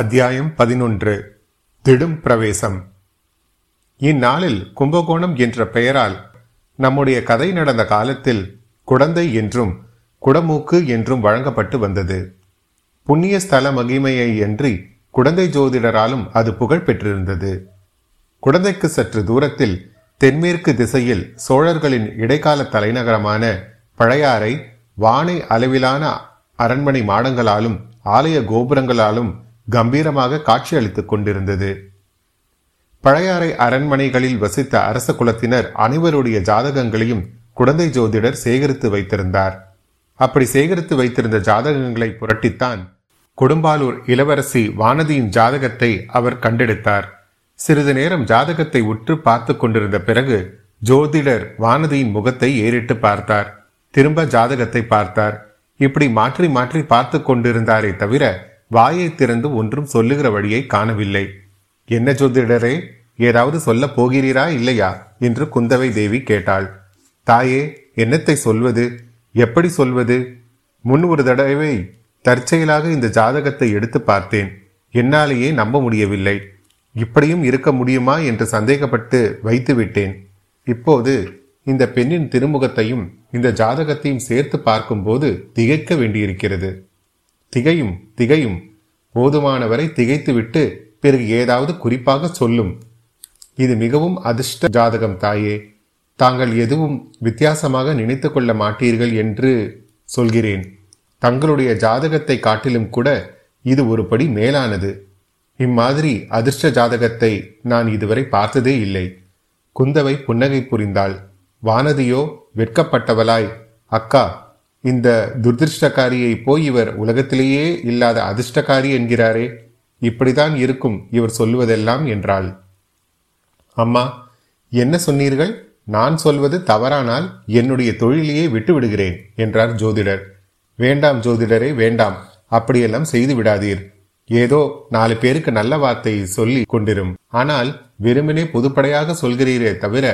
அத்தியாயம் 11. திடும் பிரவேசம். இந்நாளில் கும்பகோணம் என்ற பெயரால் நம்முடைய கதை நடந்த காலத்தில் குடந்தை என்றும் குடமூக்கு என்றும் வழங்கப்பட்டு வந்தது. புண்ணிய ஸ்தல மகிமையை என்று குடந்தை ஜோதிடராலும் அது புகழ் பெற்றிருந்தது. குடந்தைக்கு சற்று தூரத்தில் தென்மேற்கு திசையில் சோழர்களின் இடைக்கால தலைநகரமான பழையாறை வானை அளவிலான அரண்மனை மாடங்களாலும் ஆலய கோபுரங்களாலும் கம்பீரமாக காட்சியளித்துக் கொண்டிருந்தது. பழையாறை அரண்மனைகளில் வசித்த அரச குலத்தினர் அனைவருடைய ஜாதகங்களையும் குடந்தை ஜோதிடர் சேகரித்து வைத்திருந்தார். அப்படி சேகரித்து வைத்திருந்த ஜாதகங்களை புரட்டித்தான் கொடும்பாலூர் இளவரசி வானதியின் ஜாதகத்தை அவர் கண்டெடுத்தார். சிறிது நேரம் ஜாதகத்தை உற்று பார்த்து கொண்டிருந்த பிறகு ஜோதிடர் வானதியின் முகத்தை ஏறிட்டு பார்த்தார். திரும்ப ஜாதகத்தை பார்த்தார். இப்படி மாற்றி மாற்றி பார்த்து கொண்டிருந்தாரே தவிர வாயை திறந்து ஒன்றும் சொல்லுகிற வழியை காணவில்லை. என்ன ஜோதிடரே, ஏதாவது சொல்ல போகிறீரா இல்லையா என்று குந்தவை தேவி கேட்டாள். தாயே, என்னத்தை சொல்வது, எப்படி சொல்வது? முன் ஒரு தடவை தற்செயலாக இந்த ஜாதகத்தை எடுத்து பார்த்தேன். என்னாலேயே நம்ப முடியவில்லை. இப்படியும் இருக்க முடியுமா என்று சந்தேகப்பட்டு வைத்து விட்டேன். இப்போது இந்த பெண்ணின் திருமுகத்தையும் இந்த ஜாதகத்தையும் சேர்த்து பார்க்கும்போது திகைக்க வேண்டியிருக்கிறது. திகையும் போதுமானவரை திகைத்துவிட்டு பிறகு ஏதாவது குறிப்பாக சொல்லும். இது மிகவும் அதிர்ஷ்ட ஜாதகம் தாயே. தாங்கள் எதுவும் வித்தியாசமாக நினைத்து கொள்ள மாட்டீர்கள் என்று சொல்கிறேன். தங்களுடைய ஜாதகத்தை காட்டிலும் கூட இது ஒருபடி மேலானது. இம்மாதிரி அதிர்ஷ்ட ஜாதகத்தை நான் இதுவரை பார்த்ததே இல்லை. குந்தவை புன்னகை புரிந்தாள். வானதியோ வெட்கப்பட்டவளாய், அக்கா, இந்த துர்திருஷ்டக்காரியை போய் இவர் உலகத்திலேயே இல்லாத அதிர்ஷ்டக்காரி என்கிறாரே, இப்படிதான் இருக்கும் இவர் சொல்வதெல்லாம் என்றாள். அம்மா, என்ன சொன்னீர்கள்? நான் சொல்வது தவறானால் என்னுடைய தொழிலையே விட்டுவிடுகிறேன் என்றார் ஜோதிடர். வேண்டாம் ஜோதிடரே, வேண்டாம், அப்படியெல்லாம் செய்து விடாதீர். ஏதோ 4 பேருக்கு நல்ல வார்த்தை சொல்லி கொண்டிரும். ஆனால் வெறுமனே பொதுப்படையாக சொல்கிறீரே தவிர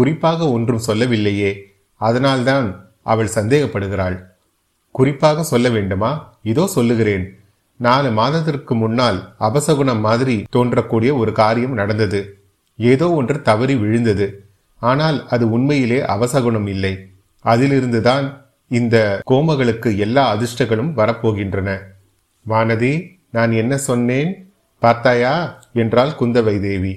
குறிப்பாக ஒன்றும் சொல்லவில்லையே. அதனால்தான் அவள் சந்தேகப்படுகிறாள். குறிப்பாக சொல்ல வேண்டுமா? இதோ சொல்லுகிறேன். 4 மாதத்திற்கு முன்னால் அபசகுணம் மாதிரி தோன்றக்கூடிய ஒரு காரியம் நடந்தது. ஏதோ ஒன்று தவறி விழுந்தது. ஆனால் அது உண்மையிலே அபசகுணம் இல்லை. அதிலிருந்துதான் இந்த கோமகளுக்கு எல்லா அதிர்ஷ்டங்களும் வரப்போகின்றன. வானதி, நான் என்ன சொன்னேன் பார்த்தாயா என்றாள் குந்தவை தேவி.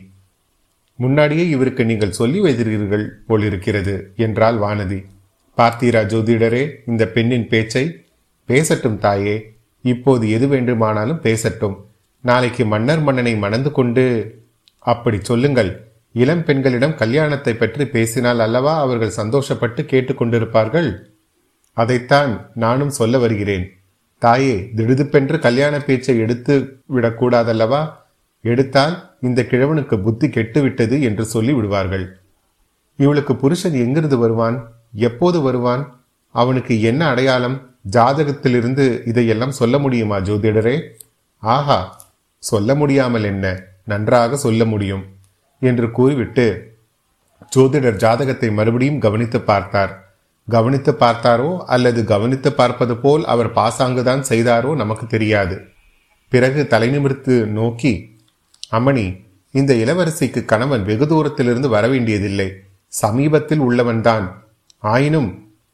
முன்னாடியே இவருக்கு நீங்கள் சொல்லி வைத்தீர்கள் போலிருக்கிறது என்றாள் வானதி. பார்த்தீரா ஜோதிடரே இந்த பெண்ணின் பேச்சை? பேசட்டும் தாயே, இப்போது எது வேண்டுமானாலும் பேசட்டும். நாளைக்கு மன்னர் மன்னனை மணந்து கொண்டு... அப்படி சொல்லுங்கள். இளம் பெண்களிடம் கல்யாணத்தை பற்றி பேசினால் அல்லவா அவர்கள் சந்தோஷப்பட்டு கேட்டுக்கொண்டிருப்பார்கள். அதைத்தான் நானும் சொல்ல வருகிறேன். தாயே, திடுதுப்பென்று கல்யாண பேச்சை எடுத்து விடக்கூடாதல்லவா? எடுத்தால் இந்த கிழவனுக்கு புத்தி கெட்டுவிட்டது என்று சொல்லி விடுவார்கள். இவளுக்கு புருஷன் எங்கிருந்து வருவான்? எப்போது வருவான்? அவனுக்கு என்ன அடையாளம்? ஜாதகத்திலிருந்து இதையெல்லாம் சொல்ல முடியுமா ஜோதிடரே? ஆஹா, சொல்ல முடியாமல் என்ன, நன்றாக சொல்ல முடியும் என்று கூறிவிட்டு ஜோதிடர் ஜாதகத்தை மறுபடியும் கவனித்து பார்த்தாரோ அல்லது கவனித்து பார்ப்பது போல் அவர் பாசாங்குதான் செய்தாரோ நமக்கு தெரியாது. பிறகு தலைநிமிர்த்து நோக்கி, அம்மணி, இந்த இளவரசிக்கு கணவன் வெகு தூரத்திலிருந்து வரவேண்டியதில்லை, சமீபத்தில் உள்ளவன்தான். ஆயினும்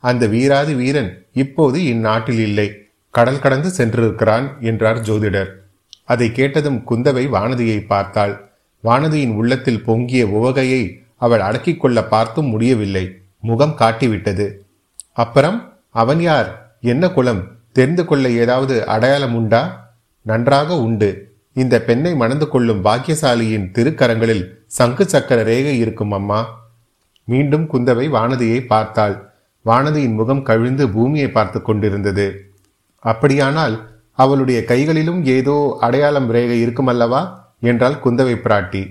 அந்த வீராதி வீரன் இப்போது இந்நாட்டில் இல்லை, கடல் கடந்து சென்றிருக்கிறான் என்றார் ஜோதிடர். அதை கேட்டதும் குந்தவை வானதியை பார்த்தாள். வானதியின் உள்ளத்தில் பொங்கிய உவகையை அவள் அடக்கிக்கொள்ள பார்த்தும் முடியவில்லை. முகம் காட்டிவிட்டது. அப்புறம் அவன் யார், என்ன குலம், தெரிந்து கொள்ள ஏதாவது அடையாளம் உண்டா? நன்றாக உண்டு. இந்த பெண்ணை மணந்து கொள்ளும் பாக்கியசாலியின் திருக்கரங்களில் சங்கு சக்கர ரேகை இருக்கும் அம்மா. மீண்டும் குந்தவை வானதியை பார்த்தாள். வானதியின் முகம் கவிழ்ந்து பூமியை பார்த்து கொண்டிருந்தது. அப்படியானால் அவளுடைய கைகளிலும் ஏதோ அடையாளம் ரேகை இருக்குமல்லவா என்றால் குந்தவை பிராட்டி.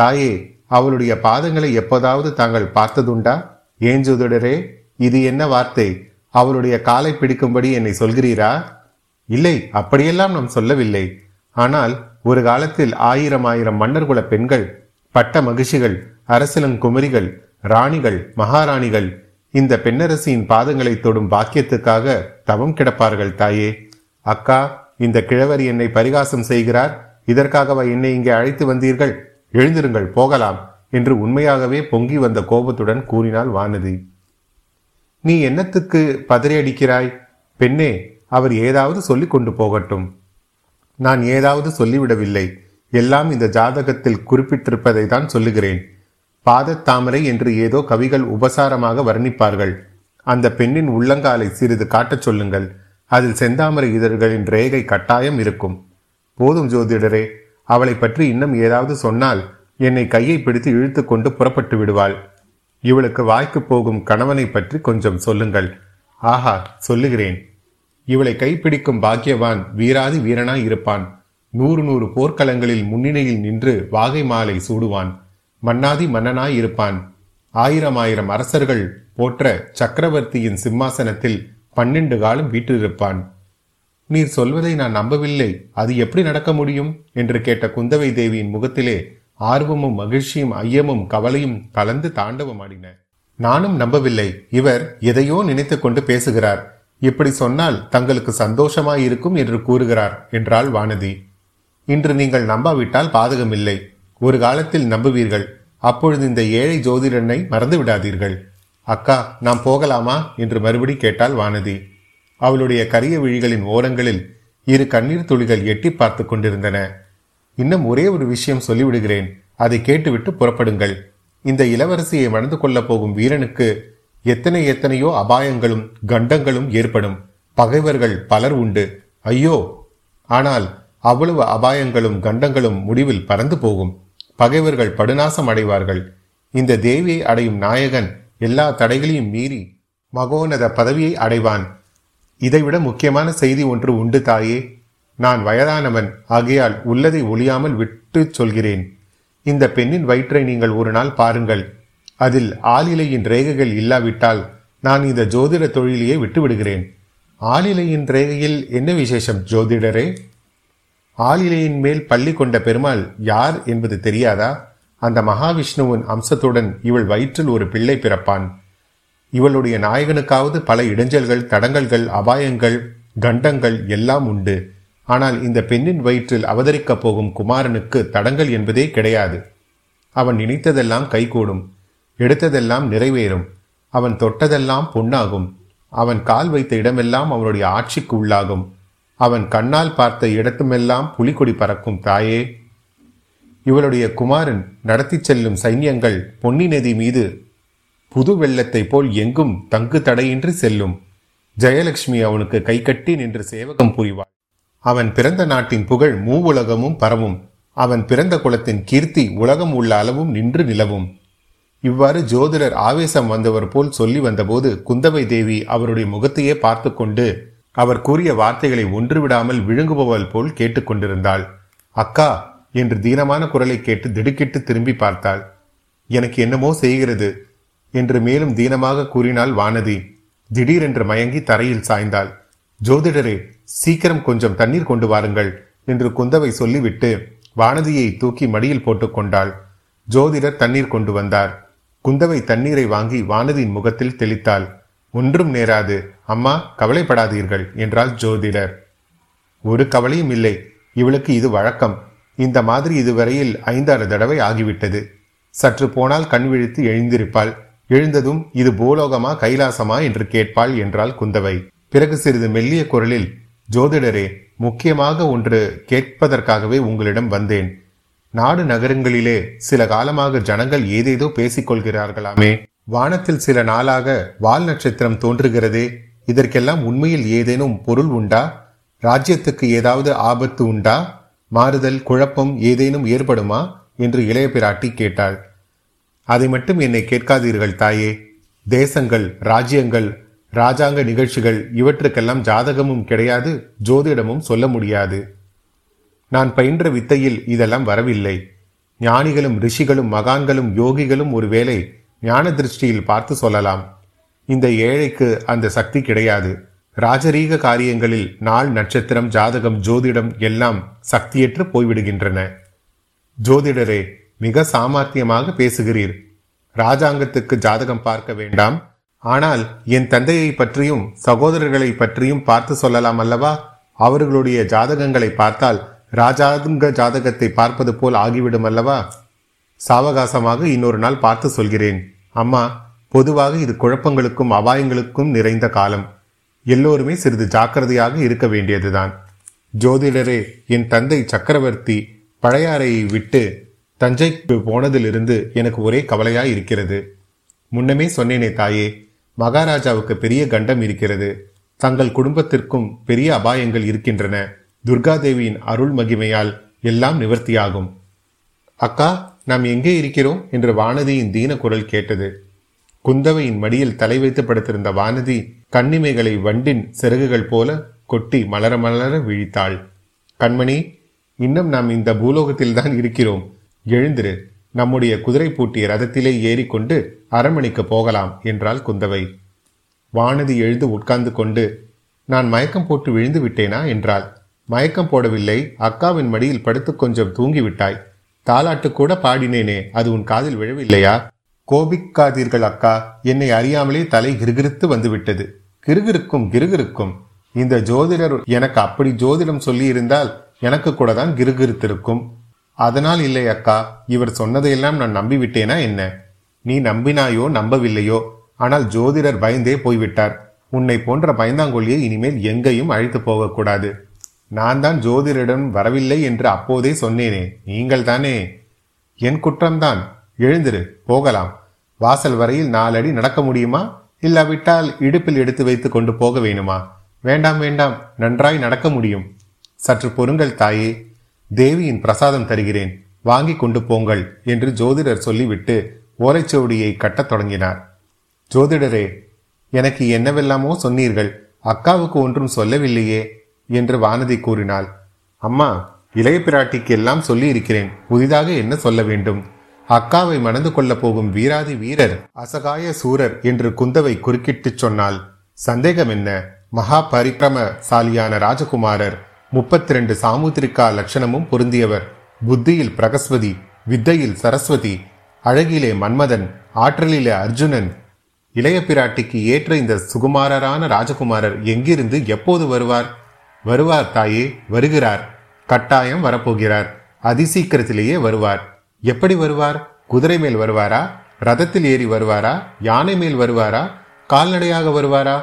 தாயே, அவளுடைய பாதங்களை எப்போதாவது தாங்கள் பார்த்ததுண்டா? ஏன் ஜோதிடரே, இது என்ன வார்த்தை? அவளுடைய காலை பிடிக்கும்படி என்னை சொல்கிறீரா? இல்லை, அப்படியெல்லாம் நாம் சொல்லவில்லை. ஆனால் ஒரு காலத்தில் 1000 மன்னர்குல பெண்கள், பட்ட மகிழ்ச்சிகள், அரசலங்குமரிகள், ராணிகள், மகாராணிகள் இந்த பெண்ணரசியின் பாதங்களை தொடும் பாக்கியத்துக்காக தவம் கிடப்பார்கள் தாயே. அக்கா, இந்த கிழவர் என்னை பரிகாசம் செய்கிறார், இதற்காகவா என்னை இங்கே அழைத்து வந்தீர்கள்? எழுந்திருங்கள், போகலாம் என்று உண்மையாகவே பொங்கி வந்த கோபத்துடன் கூறினாள் வானதி. நீ என்னத்துக்கு பதறியடிக்கிறாய் பெண்ணே? அவர் ஏதாவது சொல்லி கொண்டு போகட்டும். நான் ஏதாவது சொல்லிவிடவில்லை, எல்லாம் இந்த ஜாதகத்தில் குறிப்பிட்டிருப்பதை தான் சொல்லுகிறேன். பாதத்தாமரை என்று ஏதோ கவிகள் உபசாரமாக வர்ணிப்பார்கள். அந்த பெண்ணின் உள்ளங்காலை சிறிது காட்டச் சொல்லுங்கள், அதில் செந்தாமரை இதழ்களின் ரேகை கட்டாயம் இருக்கும். போதும் ஜோதிடரே, அவளை பற்றி இன்னும் ஏதாவது சொன்னால் என்னை கையை பிடித்து இழுத்து கொண்டு புறப்பட்டு விடுவாள். இவளுக்கு வாய்க்கு போகும் கணவனை பற்றி கொஞ்சம் சொல்லுங்கள். ஆஹா, சொல்லுகிறேன். இவளை கைப்பிடிக்கும் பாக்கியவான் வீராதி வீரனாய் இருப்பான். 100 போர்க்களங்களில் முன்னிலையில் நின்று வாகை மாலை சூடுவான். மன்னாதி மன்னனாய் இருப்பான். 1000 அரசர்கள் போற்ற சக்கரவர்த்தியின் சிம்மாசனத்தில் 12 காலம் வீற்றிருப்பான். நீர் சொல்வதை நான் நம்பவில்லை, அது எப்படி நடக்க முடியும் என்று கேட்ட குந்தவை தேவியின் முகத்திலே ஆர்வமும் மகிழ்ச்சியும் ஐயமும் கவலையும் கலந்து தாண்டவமாடின. நானும் நம்பவில்லை, இவர் எதையோ நினைத்து கொண்டு பேசுகிறார், இப்படி சொன்னால் தங்களுக்கு சந்தோஷமாயிருக்கும் என்று கூறுகிறார் என்றாள் வானதி. இன்று நீங்கள் நம்பாவிட்டால் பாதகமில்லை, ஒரு காலத்தில் நம்புவீர்கள். அப்பொழுது இந்த ஏழை ஜோதிடனை மறந்து விடாதீர்கள். அக்கா, நாம் போகலாமா என்று மறுபடி கேட்டாள் வானதி. அவளுடைய கரிய விழிகளின் ஓரங்களில் இரு கண்ணீர் துளிகள் எட்டி பார்த்து கொண்டிருந்தன. இன்னும் ஒரே ஒரு விஷயம் சொல்லிவிடுகிறேன், அதை கேட்டுவிட்டு புறப்படுங்கள். இந்த இளவரசியை மணந்து கொள்ளப் போகும் வீரனுக்கு எத்தனையோ அபாயங்களும் கண்டங்களும் ஏற்படும். பகைவர்கள் பலர் உண்டு, ஐயோ! ஆனால் அவ்வளவு அபாயங்களும் கண்டங்களும் முடிவில் பறந்து போகும். பகைவர்கள் படுநாசம் அடைவார்கள். இந்த தேவியை அடையும் நாயகன் எல்லா தடைகளையும் மீறி மகோனத பதவியை அடைவான். இதைவிட முக்கியமான செய்தி ஒன்று உண்டு தாயே. நான் வயதானவன் ஆகையால் உள்ளதை ஒளியாமல் விட்டு சொல்கிறேன். இந்த பெண்ணின் வயிற்றை நீங்கள் ஒரு நாள் பாருங்கள். அதில் ஆளிலையின் ரேகைகள் இல்லாவிட்டால் நான் இந்த ஜோதிட தொழிலையே விட்டுவிடுகிறேன். ஆளிலையின் ரேகையில் என்ன விசேஷம் ஜோதிடரே? ஆளிலையின் மேல் பள்ளி கொண்ட பெருமாள் யார் என்பது தெரியாதா? அந்த மகாவிஷ்ணுவின் அம்சத்துடன் இவள் வயிற்றில் ஒரு பிள்ளை பிறப்பான். இவளுடைய நாயகனுக்காவது பல இடைஞ்சல்கள், தடங்கல்கள், அபாயங்கள், கண்டங்கள் எல்லாம் உண்டு. ஆனால் இந்த பெண்ணின் வயிற்றில் அவதரிக்கப் போகும் குமாரனுக்கு தடங்கள் என்பதே கிடையாது. அவன் நினைத்ததெல்லாம் கைகூடும், எடுத்ததெல்லாம் நிறைவேறும், அவன் தொட்டதெல்லாம் பொன்னாகும், அவன் கால் வைத்த இடமெல்லாம் அவனுடைய ஆட்சிக்கு உள்ளாகும், அவன் கண்ணால் பார்த்த இடத்துமெல்லாம் புலிகொடி பறக்கும் தாயே. இவளுடைய குமாரன் நடத்தி செல்லும் சைன்யங்கள் பொன்னி நதி மீது புது வெள்ளத்தை போல் எங்கும் தங்கு தடையின்றி செல்லும். ஜெயலக்ஷ்மி அவனுக்கு கை கட்டி நின்று சேவகம் புரிவாள். அவன் பிறந்த நாட்டின் புகழ் மூவுலகமும் பரவும். அவன் பிறந்த குலத்தின் கீர்த்தி உலகம் உள்ள அளவும் நின்று நிலவும். இவ்வாறு ஜோதிடர் ஆவேசம் வந்தவர் போல் சொல்லி வந்தபோது குந்தவை தேவி அவருடைய முகத்தையே பார்த்து கொண்டு அவர் கூறிய வார்த்தைகளை ஒன்றுவிடாமல் விழுங்குபவள் போல் கேட்டுக்கொண்டிருந்தாள். அக்கா என்று தீனமான குரலை கேட்டு திடுக்கிட்டு திரும்பி பார்த்தாள். எனக்கு என்னமோ செய்கிறது என்று மேலும் தீனமாக கூறினாள் வானதி. திடீரென்று மயங்கி தரையில் சாய்ந்தாள். ஜோதிடரே, சீக்கிரம் கொஞ்சம் தண்ணீர் கொண்டு வாருங்கள் என்று குந்தவை சொல்லிவிட்டு வானதியை தூக்கி மடியில் போட்டுக்கொண்டாள். ஜோதிடர் தண்ணீர் கொண்டு வந்தார். குந்தவை தண்ணீரை வாங்கி வானதியின் முகத்தில் தெளித்தாள். ஒன்றும் நேராது அம்மா, கவலைப்படாதீர்கள் என்றாள் ஜோதிடர். ஒரு கவலையும் இல்லை, இவளுக்கு இது வழக்கம், இந்த மாதிரி இதுவரையில் 5-6 தடவை ஆகிவிட்டது. சற்று போனால் கண் விழித்து எழுந்திருப்பாள், எழுந்ததும் இது பூலோகமா கைலாசமா என்று கேட்பாள் என்றாள் குந்தவை. பிறகு சிறிது மெல்லிய குரலில், ஜோதிடரே, முக்கியமாக ஒன்று கேட்பதற்காகவே உங்களிடம் வந்தேன். நாடு நகரங்களிலே சில காலமாக ஜனங்கள் ஏதேதோ பேசிக்கொள்கிறார்களாமே. வானத்தில் சில நாளாக வால் நட்சத்திரம் தோன்றுகிறதே, இதற்கெல்லாம் உண்மையில் ஏதேனும் பொருள் உண்டா? ராஜ்யத்துக்கு ஏதாவது ஆபத்து உண்டா? மாறுதல், குழப்பம் ஏதேனும் ஏற்படுமா என்று இளைய பிராட்டி கேட்டாள். அதை மட்டும் என்னை கேட்காதீர்கள் தாயே. தேசங்கள், ராஜ்யங்கள், ராஜாங்க நிகழ்ச்சிகள் இவற்றுக்கெல்லாம் ஜாதகமும் கிடையாது, ஜோதிடமும் சொல்ல முடியாது. நான் பயின்ற வித்தையில் இதெல்லாம் வரவில்லை. ஞானிகளும் ரிஷிகளும் மகான்களும் யோகிகளும் ஒருவேளை ஞான திருஷ்டியில் பார்த்து சொல்லலாம். இந்த ஏழைக்கு அந்த சக்தி கிடையாது. ராஜரீக காரியங்களில் நாள், நட்சத்திரம், ஜாதகம், ஜோதிடம் எல்லாம் சக்தியற்று போய்விடுகின்றன. ஜோதிடரே, மிக சாமர்த்தியமாக பேசுகிறீர். ராஜாங்கத்துக்கு ஜாதகம் பார்க்க வேண்டாம், ஆனால் என் தந்தையை பற்றியும் சகோதரர்களை பற்றியும் பார்த்து சொல்லலாம் அல்லவா? அவர்களுடைய ஜாதகங்களை பார்த்தால் ராஜாங்க ஜாதகத்தை பார்ப்பது போல் ஆகிவிடும் அல்லவா? சாவகாசமாக இன்னொரு நாள் பார்த்து சொல்கிறேன் அம்மா. பொதுவாக இது குழப்பங்களுக்கும் அபாயங்களுக்கும் நிறைந்த காலம். எல்லோருமே சிறிது ஜாக்கிரதையாக இருக்க வேண்டியதுதான். ஜோதிடரே, என் தந்தை சக்கரவர்த்தி பழையாறையை விட்டு தஞ்சைக்கு போனதிலிருந்து எனக்கு ஒரே கவலையாய் இருக்கிறது. முன்னமே சொன்னேனே தாயே, மகாராஜாவுக்கு பெரிய கண்டம் இருக்கிறது. தங்கள் குடும்பத்திற்கும் பெரிய அபாயங்கள் இருக்கின்றன. துர்காதேவியின் அருள் மகிமையால் எல்லாம் நிவர்த்தியாகும். அக்கா, நாம் எங்கே இருக்கிறோம் என்று வானதியின் தீன குரல் கேட்டது. குந்தவையின் மடியில் தலை வைத்து படுத்திருந்த வானதி கண்ணிமைகளை வண்டின் சிறகுகள் போல கொட்டி மலர மலர விழித்தாள். கண்மணி, இன்னும் நாம் இந்த பூலோகத்தில் தான் இருக்கிறோம். எழுந்திரு, நம்முடைய குதிரை பூட்டிய ரதத்திலே ஏறிக்கொண்டு அரண்மனைக்கு போகலாம் என்றாள் குந்தவை. வானதி எழுந்து உட்கார்ந்து கொண்டு, நான் மயக்கம் போட்டு விழுந்து விட்டேனா என்றாள். மயக்கம் போடவில்லை, அக்காவின் மடியில் படுத்து கொஞ்சம் தூங்கிவிட்டாய். தாலாட்டு கூட பாடினேனே, அது உன் காதில் விழவில்லையா? கோபிக்காதீர்கள் அக்கா, என்னை அறியாமலே தலை கிருகிருத்து வந்துவிட்டது. கிருகிருக்கும் கிருகிருக்கும். இந்த ஜோதிடர் எனக்கு அப்படி ஜோதிடம் சொல்லி இருந்தால் எனக்கு கூட தான் கிருகிருத்திருக்கும். அதனால் இல்லை அக்கா, இவர் சொன்னதையெல்லாம் நான் நம்பிவிட்டேனா என்ன? நீ நம்பினாயோ நம்பவில்லையோ, ஆனால் ஜோதிடர் பயந்தே போய்விட்டார். உன்னை போன்ற பயந்தாங்கொழியை இனிமேல் எங்கேயும் அழைத்து போகக்கூடாது. நான் தான் ஜோதிடரிடம் வரவில்லை என்று அப்போதே சொன்னேனே, நீங்கள் தானே? என் குற்றம்தான். எழுந்திரு, போகலாம். வாசல் வரையில் 4 அடி நடக்க முடியுமா? இல்லாவிட்டால் இடுப்பில் எடுத்து வைத்து கொண்டு போக வேணுமா? வேண்டாம் வேண்டாம், நன்றாய் நடக்க முடியும். சற்று பொறுங்கள் தாயே, தேவியின் பிரசாதம் தருகிறேன், வாங்கி கொண்டு போங்கள் என்று ஜோதிடர் சொல்லிவிட்டு ஓலைச்சுவடியை கட்டத் தொடங்கினார். ஜோதிடரே, எனக்கு என்னவெல்லாமோ சொன்னீர்கள், அக்காவுக்கு ஒன்றும் சொல்லவில்லையே என்று வானதி கூறினாள். அம்மா, இளைய பிராட்டிக்கு எல்லாம் சொல்லி இருக்கிறேன், புதிதாக என்ன சொல்ல வேண்டும்? அக்காவை மணந்து கொள்ளப் போகும் வீராதி வீரர் அசகாய சூரர் என்று குந்தவை குறுக்கிட்டு சொன்னாள். சந்தேகம் என்ன? மகா பரிக்கிரமசாலியான ராஜகுமாரர், 32 சாமுத்திரிகா லட்சணமும் பொருந்தியவர். புத்தியில் பிரகஸ்வதி, வித்தையில் சரஸ்வதி, அழகிலே மன்மதன், ஆற்றலிலே அர்ஜுனன். இளைய பிராட்டிக்கு ஏற்ற இந்த சுகுமாரரான ராஜகுமாரர் எங்கிருந்து எப்போது வருவார்? வருவார் தாயே, வருகிறார். கட்டாயம் வரப்போகிறார். அதிசீக்கிரத்திலேயே வருவார். எப்படி வருவார்? குதிரை மேல் வருவாரா? ரதத்தில் ஏறி வருவாரா? யானை மேல் வருவாரா? கால்நடையாக வருவாரா?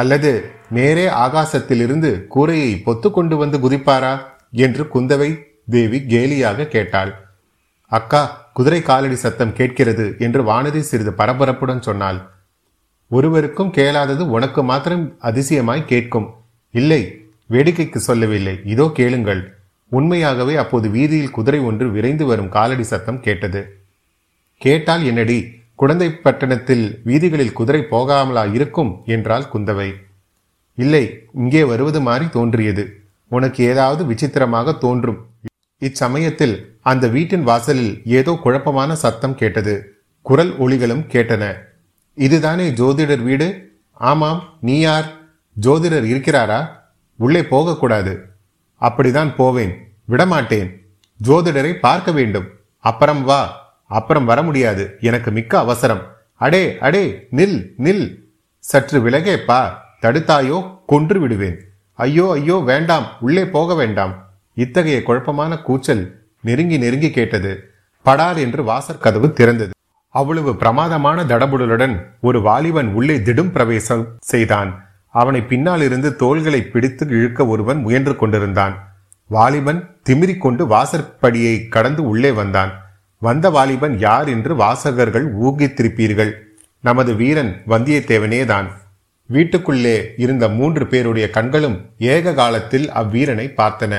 அல்லது நேரே ஆகாசத்திலிருந்து கூரையை பொத்து கொண்டு வந்து குதிப்பாரா என்று குந்தவை தேவி கேலியாக கேட்டாள். அக்கா, குதிரை காலடி சத்தம் கேட்கிறது என்று வானதி சிறிது பரபரப்புடன் சொன்னாள். ஒருவருக்கும் கேளாதது உனக்கு மாத்திரம் அதிசயமாய் கேட்கும். இல்லை, வேடிக்கைக்கு சொல்லவில்லை, இதோ கேளுங்கள். உண்மையாகவே அப்போது வீதியில் குதிரை ஒன்று விரைந்து வரும் காலடி சத்தம் கேட்டது. கேட்டால் என்னடி, குடந்தை பட்டணத்தில் வீதிகளில் குதிரை போகாமலா இருக்கும் என்றாள் குந்தவை. இல்லை, இங்கே வருவது மாதிரி தோன்றியது. உனக்கு ஏதாவது விசித்திரமாக தோன்றும். இச்சமயத்தில் அந்த வீட்டின் வாசலில் ஏதோ குழப்பமான சத்தம் கேட்டது. குரல் ஒளிகளும் கேட்டன. இதுதானே ஜோதிடர் வீடு? ஆமாம், நீ யார்? ஜோதிடர் இருக்கிறாரா? உள்ளே போகக்கூடாது. அப்படிதான் போவேன், விடமாட்டேன். ஜோதிடரை பார்க்க வேண்டும். அப்புறம் வா. அப்புறம் வர முடியாது, எனக்கு மிக்க அவசரம். அடே அடே, நில் நில், சற்று விலகேப்பா. தடுத்தாயோ கொன்று விடுவேன். ஐயோ ஐயோ, வேண்டாம், உள்ளே போக வேண்டாம். இத்தகைய குழப்பமான கூச்சல் நெருங்கி நெருங்கி கேட்டது. படார் என்று வாசற் கதவு திறந்தது. அவ்வளவு பிரமாதமான தடபுடலுடன் ஒரு வாலிபன் உள்ளே திடும் பிரவேசம் செய்தான். அவனை பின்னால் இருந்து தோள்களை பிடித்து இழுக்க ஒருவன் முயன்று கொண்டிருந்தான். வாலிபன் திமிரிக்கொண்டு வாசற்படியை கடந்து உள்ளே வந்தான். வந்த வாலிபன் யார் என்று வாசகர்கள் ஊகித்திருப்பீர்கள். நமது வீரன் வந்தியத்தேவனேதான். வீட்டுக்குள்ளே இருந்த 3 பேருடைய கண்களும் ஏக காலத்தில் அவ்வீரனை பார்த்தன.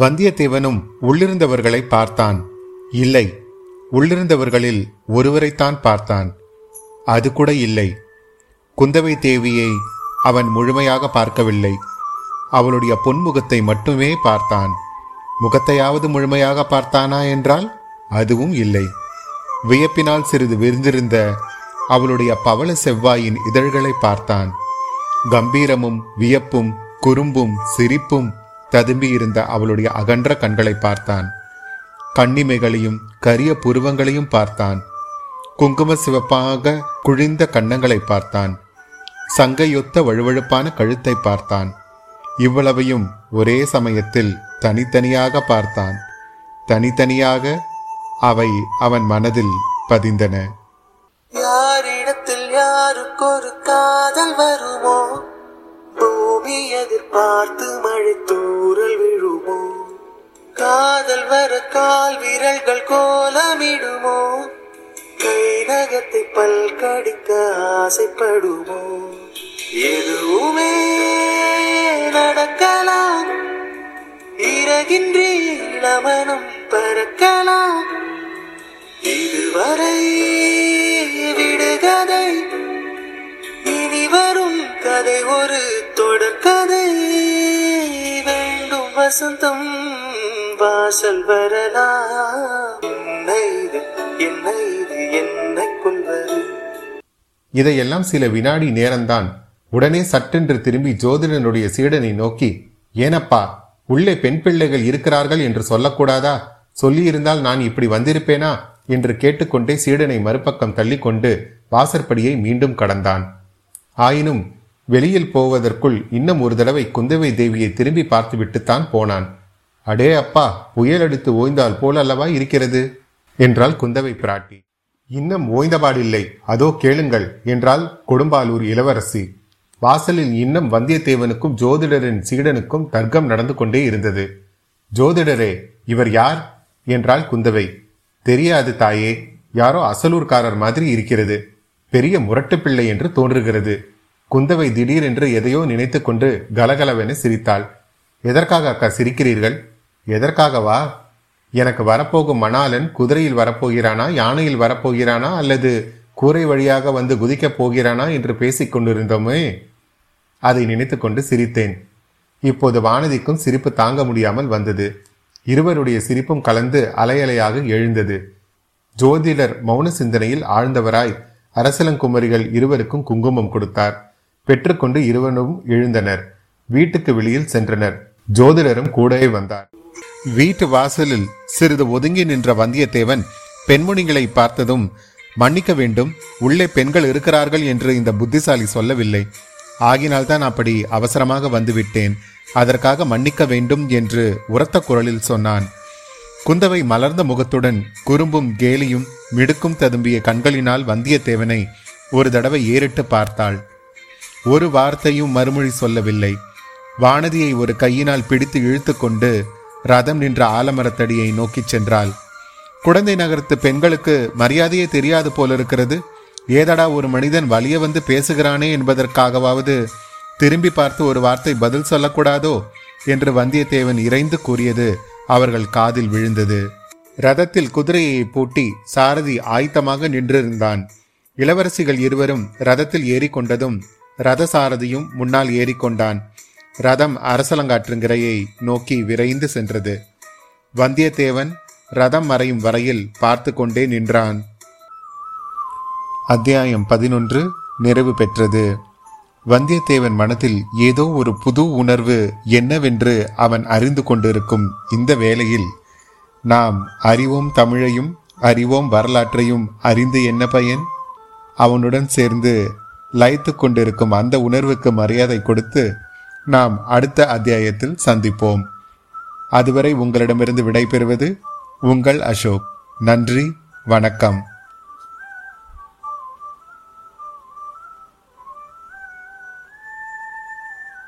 வந்தியத்தேவனும் உள்ளிருந்தவர்களை பார்த்தான். இல்லை, உள்ளிருந்தவர்களில் ஒருவரைத்தான் பார்த்தான். அது கூட இல்லை, குந்தவை தேவியை அவன் முழுமையாக பார்க்கவில்லை. அவளுடைய பொன்முகத்தை மட்டுமே பார்த்தான். முகத்தையாவது முழுமையாக பார்த்தானா என்றால் அதுவும் இல்லை. வியப்பினால் சிறிது விரிந்திருந்த அவளுடைய பவள செவ்வாயின் இதழ்களை பார்த்தான். கம்பீரமும் வியப்பும் குறும்பும் சிரிப்பும் ததும்பியிருந்த அவளுடைய அகன்ற கண்களை பார்த்தான். கண்ணிமைகளையும் கரிய புருவங்களையும் பார்த்தான். குங்கும சிவப்பாக குழிந்த கன்னங்களை பார்த்தான். சங்கையொத்த வழுவழுப்பான கழுத்தை பார்த்தான். இவ்வளவையும் ஒரே சமயத்தில் தனித்தனியாக பார்த்தான். தனித்தனியாக அவை அவன் மனதில் பதிந்தன. யாரிடத்தில் யாருக்கொரு காதல் வருமோ, பூமி எதிர்பார்த்து மழை தூறல் விழுமோ, காதல் வர கால் விரல்கள் கோலமிடுமோ, கை நகத்தை பல்கடிக்க ஆசைப்படுமோ, எதுவுமே நடக்கலாம், இறகின்றீர் மனம் பறக்கலாம், இதுவரை விடுகதை, இனி வரும் கதை ஒரு தொடர்கதை, வேண்டும் வசந்தம் வாசல் வரலாம், என்னை கொள்வது. இதையெல்லாம் சில வினாடி நேரம்தான். உடனே சட்டென்று திரும்பி ஜோதிடனுடைய சீடனை நோக்கி, ஏனப்பா உள்ளே பெண் பிள்ளைகள் இருக்கிறார்கள் என்று சொல்லக்கூடாதா? சொல்லியிருந்தால் நான் இப்படி வந்திருப்பேனா என்று கேட்டுக்கொண்டே சீடனை மறுபக்கம் தள்ளிக்கொண்டு வாசற்படியை மீண்டும் கடந்தான். ஆயினும் வெளியில் போவதற்குள் இன்னும் ஒரு தடவை குந்தவை தேவியை திரும்பி பார்த்துவிட்டுத்தான் போனான். அடே அப்பா, புயல் அடித்து ஓய்ந்தால் போல் அல்லவா இருக்கிறது என்றாள் குந்தவை பிராட்டி. இன்னும் ஓய்ந்தபாடில்லை, அதோ கேளுங்கள் என்றாள் கொடும்பாலூர் இளவரசி. வாசலில் இன்னும் வந்தியத்தேவனுக்கும் ஜோதிடரின் சீடனுக்கும் தர்க்கம் நடந்து கொண்டே இருந்தது. ஜோதிடரே, இவர் யார் என்றாள் குந்தவை. தெரியாது தாயே, யாரோ அசலூர்காரர் மாதிரி இருக்கிறது, பெரிய முரட்டு பிள்ளை என்று தோன்றுகிறது. குந்தவை திடீரென்று எதையோ நினைத்து கொண்டு கலகலவென சிரித்தாள். எதற்காக அக்கா சிரிக்கிறீர்கள்? எதற்காகவா? எனக்கு வரப்போகும் மணாளன் குதிரையில் வரப்போகிறானா, யானையில் வரப்போகிறானா, அல்லது கூரை வழியாக வந்து குதிக்கப் போகிறானா என்று பேசிக் கொண்டிருந்தோமே, அதை நினைத்து கொண்டு சிரித்தேன். இப்போது வானதிக்கும் சிரிப்பு தாங்க முடியாமல் வந்தது. இருவருடைய சிரிப்பும் கலந்து அலையலையாக எழுந்தது. ஜோதிடர் மௌன சிந்தனையில் ஆழ்ந்தவராய் அரசலங்குமரிகள் இருவருக்கும் குங்குமம் கொடுத்தார். பெற்றுக்கொண்டு இருவரும் எழுந்தனர். வீட்டுக்கு வெளியில் சென்றனர். ஜோதிடரும் கூடவே வந்தார். வீட்டு வாசலில் சிறிது ஒதுங்கி நின்ற வந்தியத்தேவன் பெண்மணிகளை பார்த்ததும், மன்னிக்க வேண்டும், உள்ளே பெண்கள் இருக்கிறார்கள் என்று இந்த புத்திசாலி சொல்லவில்லை, ஆகினால்தான் அப்படி அவசரமாக வந்துவிட்டேன், அதற்காக மன்னிக்க வேண்டும் என்று உரத்த குரலில் சொன்னான். குந்தவை மலர்ந்த முகத்துடன் குறும்பும் கேலியும் மிடுக்கும் ததும்பிய கண்களினால் வந்தியத்தேவனை ஒரு தடவை ஏறிட்டு பார்த்தாள். ஒரு வார்த்தையும் மறுமொழி சொல்லவில்லை. வானதியை ஒரு கையினால் பிடித்து இழுத்து கொண்டு ரதம் நின்ற ஆலமரத்தடியை நோக்கி சென்றாள். குடந்தை நகரத்து பெண்களுக்கு மரியாதையே தெரியாது போலிருக்கிறது. ஏதடா ஒரு மனிதன் வலிய வந்து பேசுகிறானே என்பதற்காகவாவது திரும்பி பார்த்து ஒரு வார்த்தை பதில் சொல்லக்கூடாதோ என்று வந்தியத்தேவன் இறைந்து கூறியது அவர்கள் காதில் விழுந்தது. ரதத்தில் குதிரையை பூட்டி சாரதி ஆயத்தமாக நின்றிருந்தான். இளவரசிகள் இருவரும் ரதத்தில் ஏறிக்கொண்டதும் ரதசாரதியும் முன்னால் ஏறிக்கொண்டான். ரதம் அரசலங்காற்றுங்கிரையை நோக்கி விரைந்து சென்றது. வந்தியத்தேவன் ரதம் மறையும் வரையில் பார்த்து கொண்டே நின்றான். அத்தியாயம் 11 நிறைவு பெற்றது. வந்தியத்தேவன் மனத்தில் ஏதோ ஒரு புது உணர்வு என்னவென்று அவன் அறிந்து கொண்டிருக்கும் இந்த வேளையில், நாம் அறிவோம் தமிழையும் அறிவோம் வரலாற்றையும் அறிந்து என்ன பயன்? அவனுடன் சேர்ந்து லயித்து கொண்டிருக்கும் அந்த உணர்வுக்கு மரியாதை கொடுத்து நாம் அடுத்த அத்தியாயத்தில் சந்திப்போம். அதுவரை உங்களிடமிருந்து விடைபெறுவது உங்கள் அசோக். நன்றி, வணக்கம்.